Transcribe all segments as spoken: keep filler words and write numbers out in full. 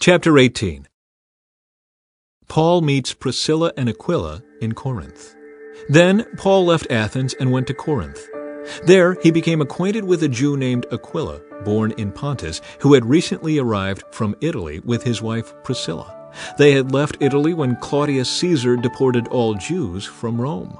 Chapter eighteen. Paul meets Priscilla and Aquila in Corinth. Then Paul left Athens and went to Corinth. There he became acquainted with a Jew named Aquila, born in Pontus, who had recently arrived from Italy with his wife Priscilla. They had left Italy when Claudius Caesar deported all Jews from Rome.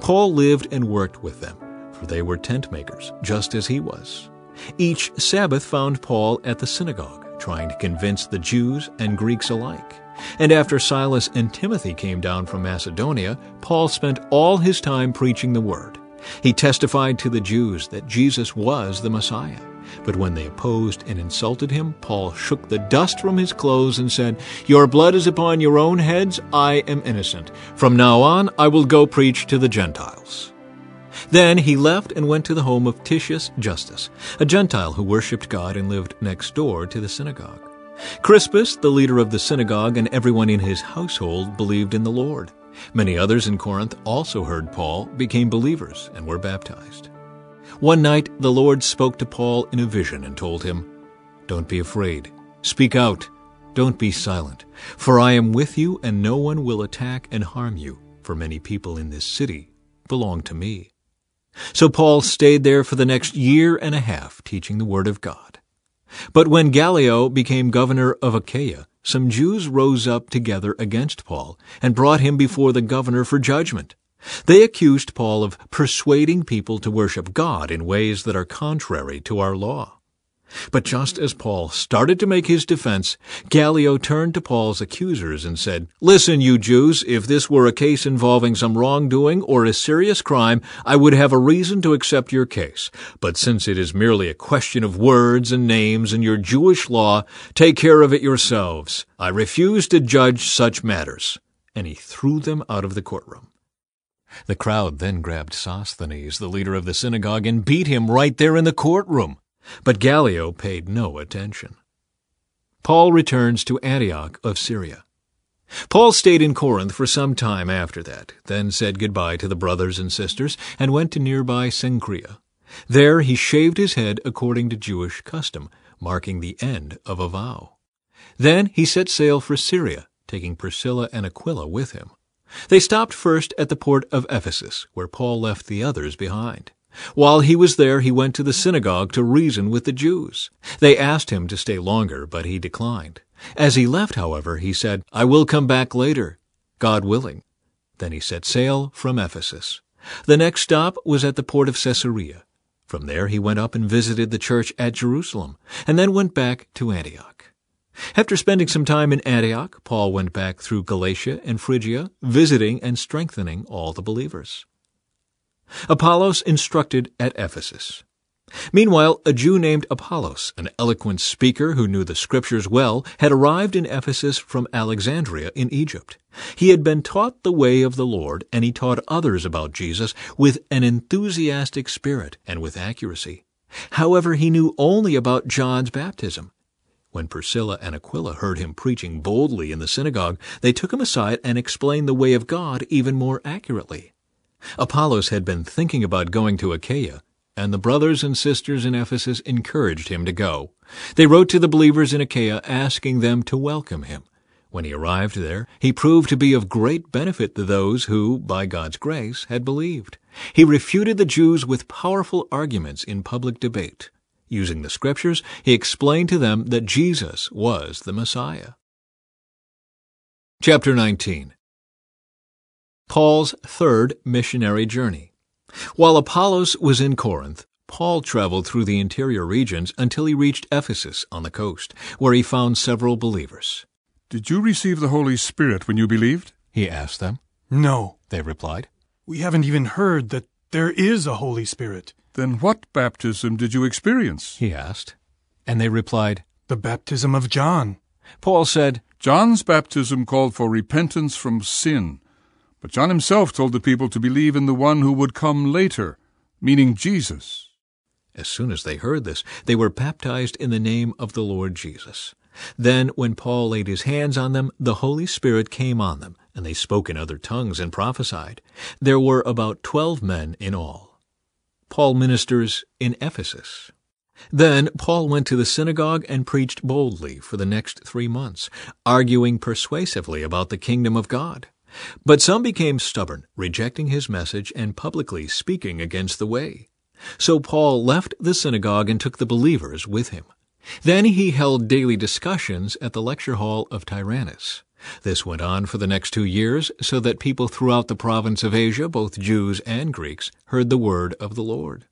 Paul lived and worked with them, for they were tent makers, just as he was. Each Sabbath found Paul at the synagogue, trying to convince the Jews and Greeks alike. And after Silas and Timothy came down from Macedonia, Paul spent all his time preaching the word. He testified to the Jews that Jesus was the Messiah. But when they opposed and insulted him, Paul shook the dust from his clothes and said, "Your blood is upon your own heads. I am innocent. From now on I will go preach to the Gentiles." Then he left and went to the home of Titius Justus, a Gentile who worshipped God and lived next door to the synagogue. Crispus, the leader of the synagogue, and everyone in his household believed in the Lord. Many others in Corinth also heard Paul, became believers, and were baptized. One night the Lord spoke to Paul in a vision and told him, "Don't be afraid. Speak out. Don't be silent. For I am with you, and no one will attack and harm you, for many people in this city belong to me." So Paul stayed there for the next year and a half, teaching the word of God. But when Gallio became governor of Achaia, some Jews rose up together against Paul and brought him before the governor for judgment. They accused Paul of persuading people to worship God in ways that are contrary to our law. But just as Paul started to make his defense, Gallio turned to Paul's accusers and said, "Listen, you Jews, if this were a case involving some wrongdoing or a serious crime, I would have a reason to accept your case. But since it is merely a question of words and names and your Jewish law, take care of it yourselves. I refuse to judge such matters." And he threw them out of the courtroom. The crowd then grabbed Sosthenes, the leader of the synagogue, and beat him right there in the courtroom. But Gallio paid no attention. Paul returns to Antioch of Syria. Paul stayed in Corinth for some time after that, then said goodbye to the brothers and sisters, and went to nearby Cenchrea. There he shaved his head according to Jewish custom, marking the end of a vow. Then he set sail for Syria, taking Priscilla and Aquila with him. They stopped first at the port of Ephesus, where Paul left the others behind. While he was there, he went to the synagogue to reason with the Jews. They asked him to stay longer, but he declined. As he left, however, he said, "I will come back later, God willing." Then he set sail from Ephesus. The next stop was at the port of Caesarea. From there he went up and visited the church at Jerusalem, and then went back to Antioch. After spending some time in Antioch, Paul went back through Galatia and Phrygia, visiting and strengthening all the believers. Apollos instructed at Ephesus. Meanwhile, a Jew named Apollos, an eloquent speaker who knew the Scriptures well, had arrived in Ephesus from Alexandria in Egypt. He had been taught the way of the Lord, and he taught others about Jesus with an enthusiastic spirit and with accuracy. However, he knew only about John's baptism. When Priscilla and Aquila heard him preaching boldly in the synagogue, they took him aside and explained the way of God even more accurately. Apollos had been thinking about going to Achaia, and the brothers and sisters in Ephesus encouraged him to go. They wrote to the believers in Achaia asking them to welcome him. When he arrived there, he proved to be of great benefit to those who, by God's grace, had believed. He refuted the Jews with powerful arguments in public debate. Using the Scriptures, he explained to them that Jesus was the Messiah. Chapter nineteen. Paul's Third Missionary Journey. While Apollos was in Corinth, Paul traveled through the interior regions until he reached Ephesus on the coast, where he found several believers. "Did you receive the Holy Spirit when you believed?" he asked them. "No," they replied. "We haven't even heard that there is a Holy Spirit." "Then what baptism did you experience?" he asked. And they replied, "The baptism of John." Paul said, "John's baptism called for repentance from sin, but John himself told the people to believe in the one who would come later, meaning Jesus." As soon as they heard this, they were baptized in the name of the Lord Jesus. Then, when Paul laid his hands on them, the Holy Spirit came on them, and they spoke in other tongues and prophesied. There were about twelve men in all. Paul ministers in Ephesus. Then Paul went to the synagogue and preached boldly for the next three months, arguing persuasively about the kingdom of God. But some became stubborn, rejecting his message and publicly speaking against the way. So Paul left the synagogue and took the believers with him. Then he held daily discussions at the lecture hall of Tyrannus. This went on for the next two years, so that people throughout the province of Asia, both Jews and Greeks, heard the word of the Lord.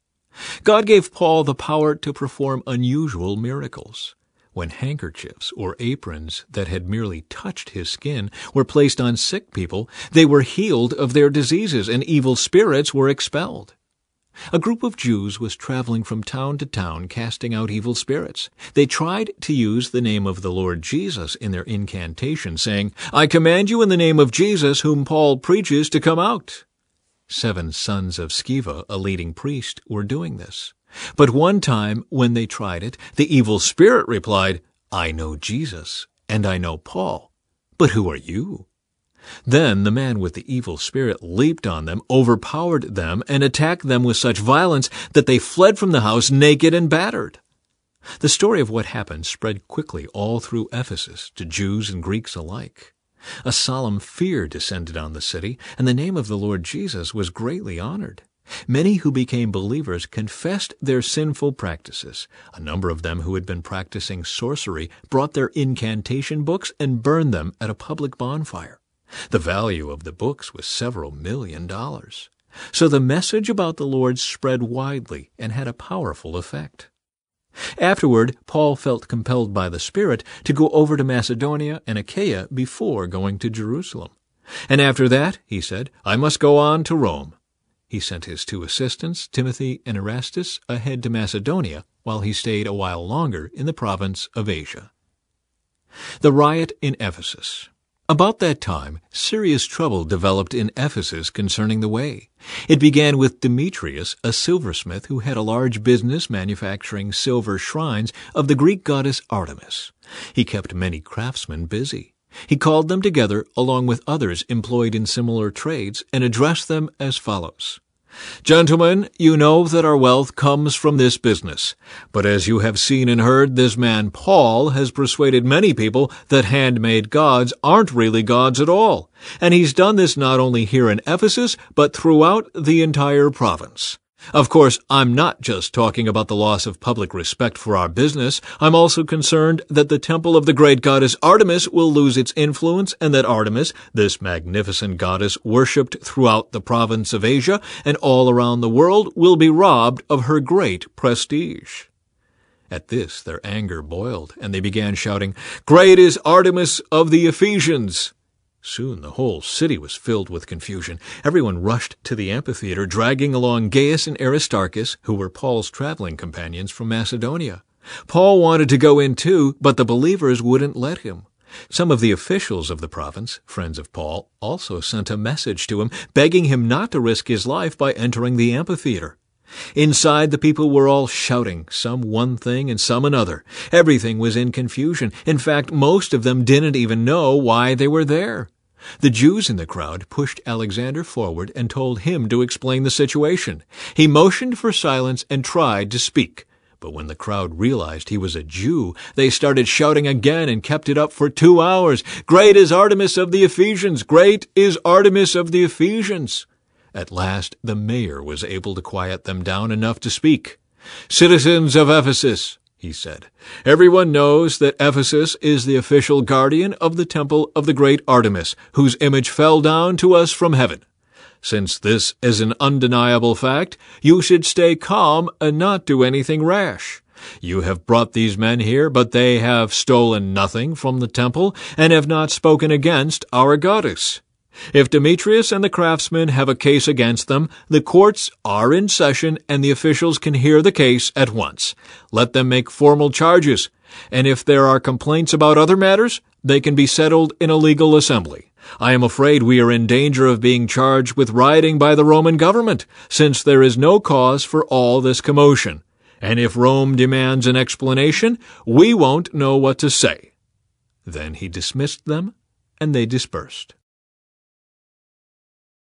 God gave Paul the power to perform unusual miracles. When handkerchiefs or aprons that had merely touched his skin were placed on sick people, they were healed of their diseases, and evil spirits were expelled. A group of Jews was traveling from town to town casting out evil spirits. They tried to use the name of the Lord Jesus in their incantation, saying, "I command you in the name of Jesus, whom Paul preaches, to come out." Seven sons of Sceva, a leading priest, were doing this. But one time, when they tried it, the evil spirit replied, "I know Jesus, and I know Paul, but who are you?" Then the man with the evil spirit leaped on them, overpowered them, and attacked them with such violence that they fled from the house naked and battered. The story of what happened spread quickly all through Ephesus to Jews and Greeks alike. A solemn fear descended on the city, and the name of the Lord Jesus was greatly honored. Many who became believers confessed their sinful practices. A number of them who had been practicing sorcery brought their incantation books and burned them at a public bonfire. The value of the books was several million dollars. So the message about the Lord spread widely and had a powerful effect. Afterward, Paul felt compelled by the Spirit to go over to Macedonia and Achaia before going to Jerusalem. And after that, he said, "I must go on to Rome." He sent his two assistants, Timothy and Erastus, ahead to Macedonia, while he stayed a while longer in the province of Asia. The riot in Ephesus. About that time, serious trouble developed in Ephesus concerning the way. It began with Demetrius, a silversmith who had a large business manufacturing silver shrines of the Greek goddess Artemis. He kept many craftsmen busy. He called them together, along with others employed in similar trades, and addressed them as follows. "Gentlemen, you know that our wealth comes from this business. But as you have seen and heard, this man Paul has persuaded many people that handmade gods aren't really gods at all. And he's done this not only here in Ephesus, but throughout the entire province. Of course, I'm not just talking about the loss of public respect for our business. I'm also concerned that the temple of the great goddess Artemis will lose its influence, and that Artemis, this magnificent goddess worshipped throughout the province of Asia and all around the world, will be robbed of her great prestige." At this, their anger boiled, and they began shouting, "Great is Artemis of the Ephesians!" Soon the whole city was filled with confusion. Everyone rushed to the amphitheater, dragging along Gaius and Aristarchus, who were Paul's traveling companions from Macedonia. Paul wanted to go in too, but the believers wouldn't let him. Some of the officials of the province, friends of Paul, also sent a message to him, begging him not to risk his life by entering the amphitheater. Inside, the people were all shouting, some one thing and some another. Everything was in confusion. In fact, most of them didn't even know why they were there. The Jews in the crowd pushed Alexander forward and told him to explain the situation. He motioned for silence and tried to speak. But when the crowd realized he was a Jew, they started shouting again and kept it up for two hours. "Great is Artemis of the Ephesians! Great is Artemis of the Ephesians!" At last the mayor was able to quiet them down enough to speak. "Citizens of Ephesus," he said, "everyone knows that Ephesus is the official guardian of the temple of the great Artemis, whose image fell down to us from heaven. Since this is an undeniable fact, you should stay calm and not do anything rash. You have brought these men here, but they have stolen nothing from the temple and have not spoken against our goddess. If Demetrius and the craftsmen have a case against them, the courts are in session and the officials can hear the case at once. Let them make formal charges, and if there are complaints about other matters, they can be settled in a legal assembly. I am afraid we are in danger of being charged with rioting by the Roman government, since there is no cause for all this commotion. And if Rome demands an explanation, we won't know what to say." Then he dismissed them, and they dispersed.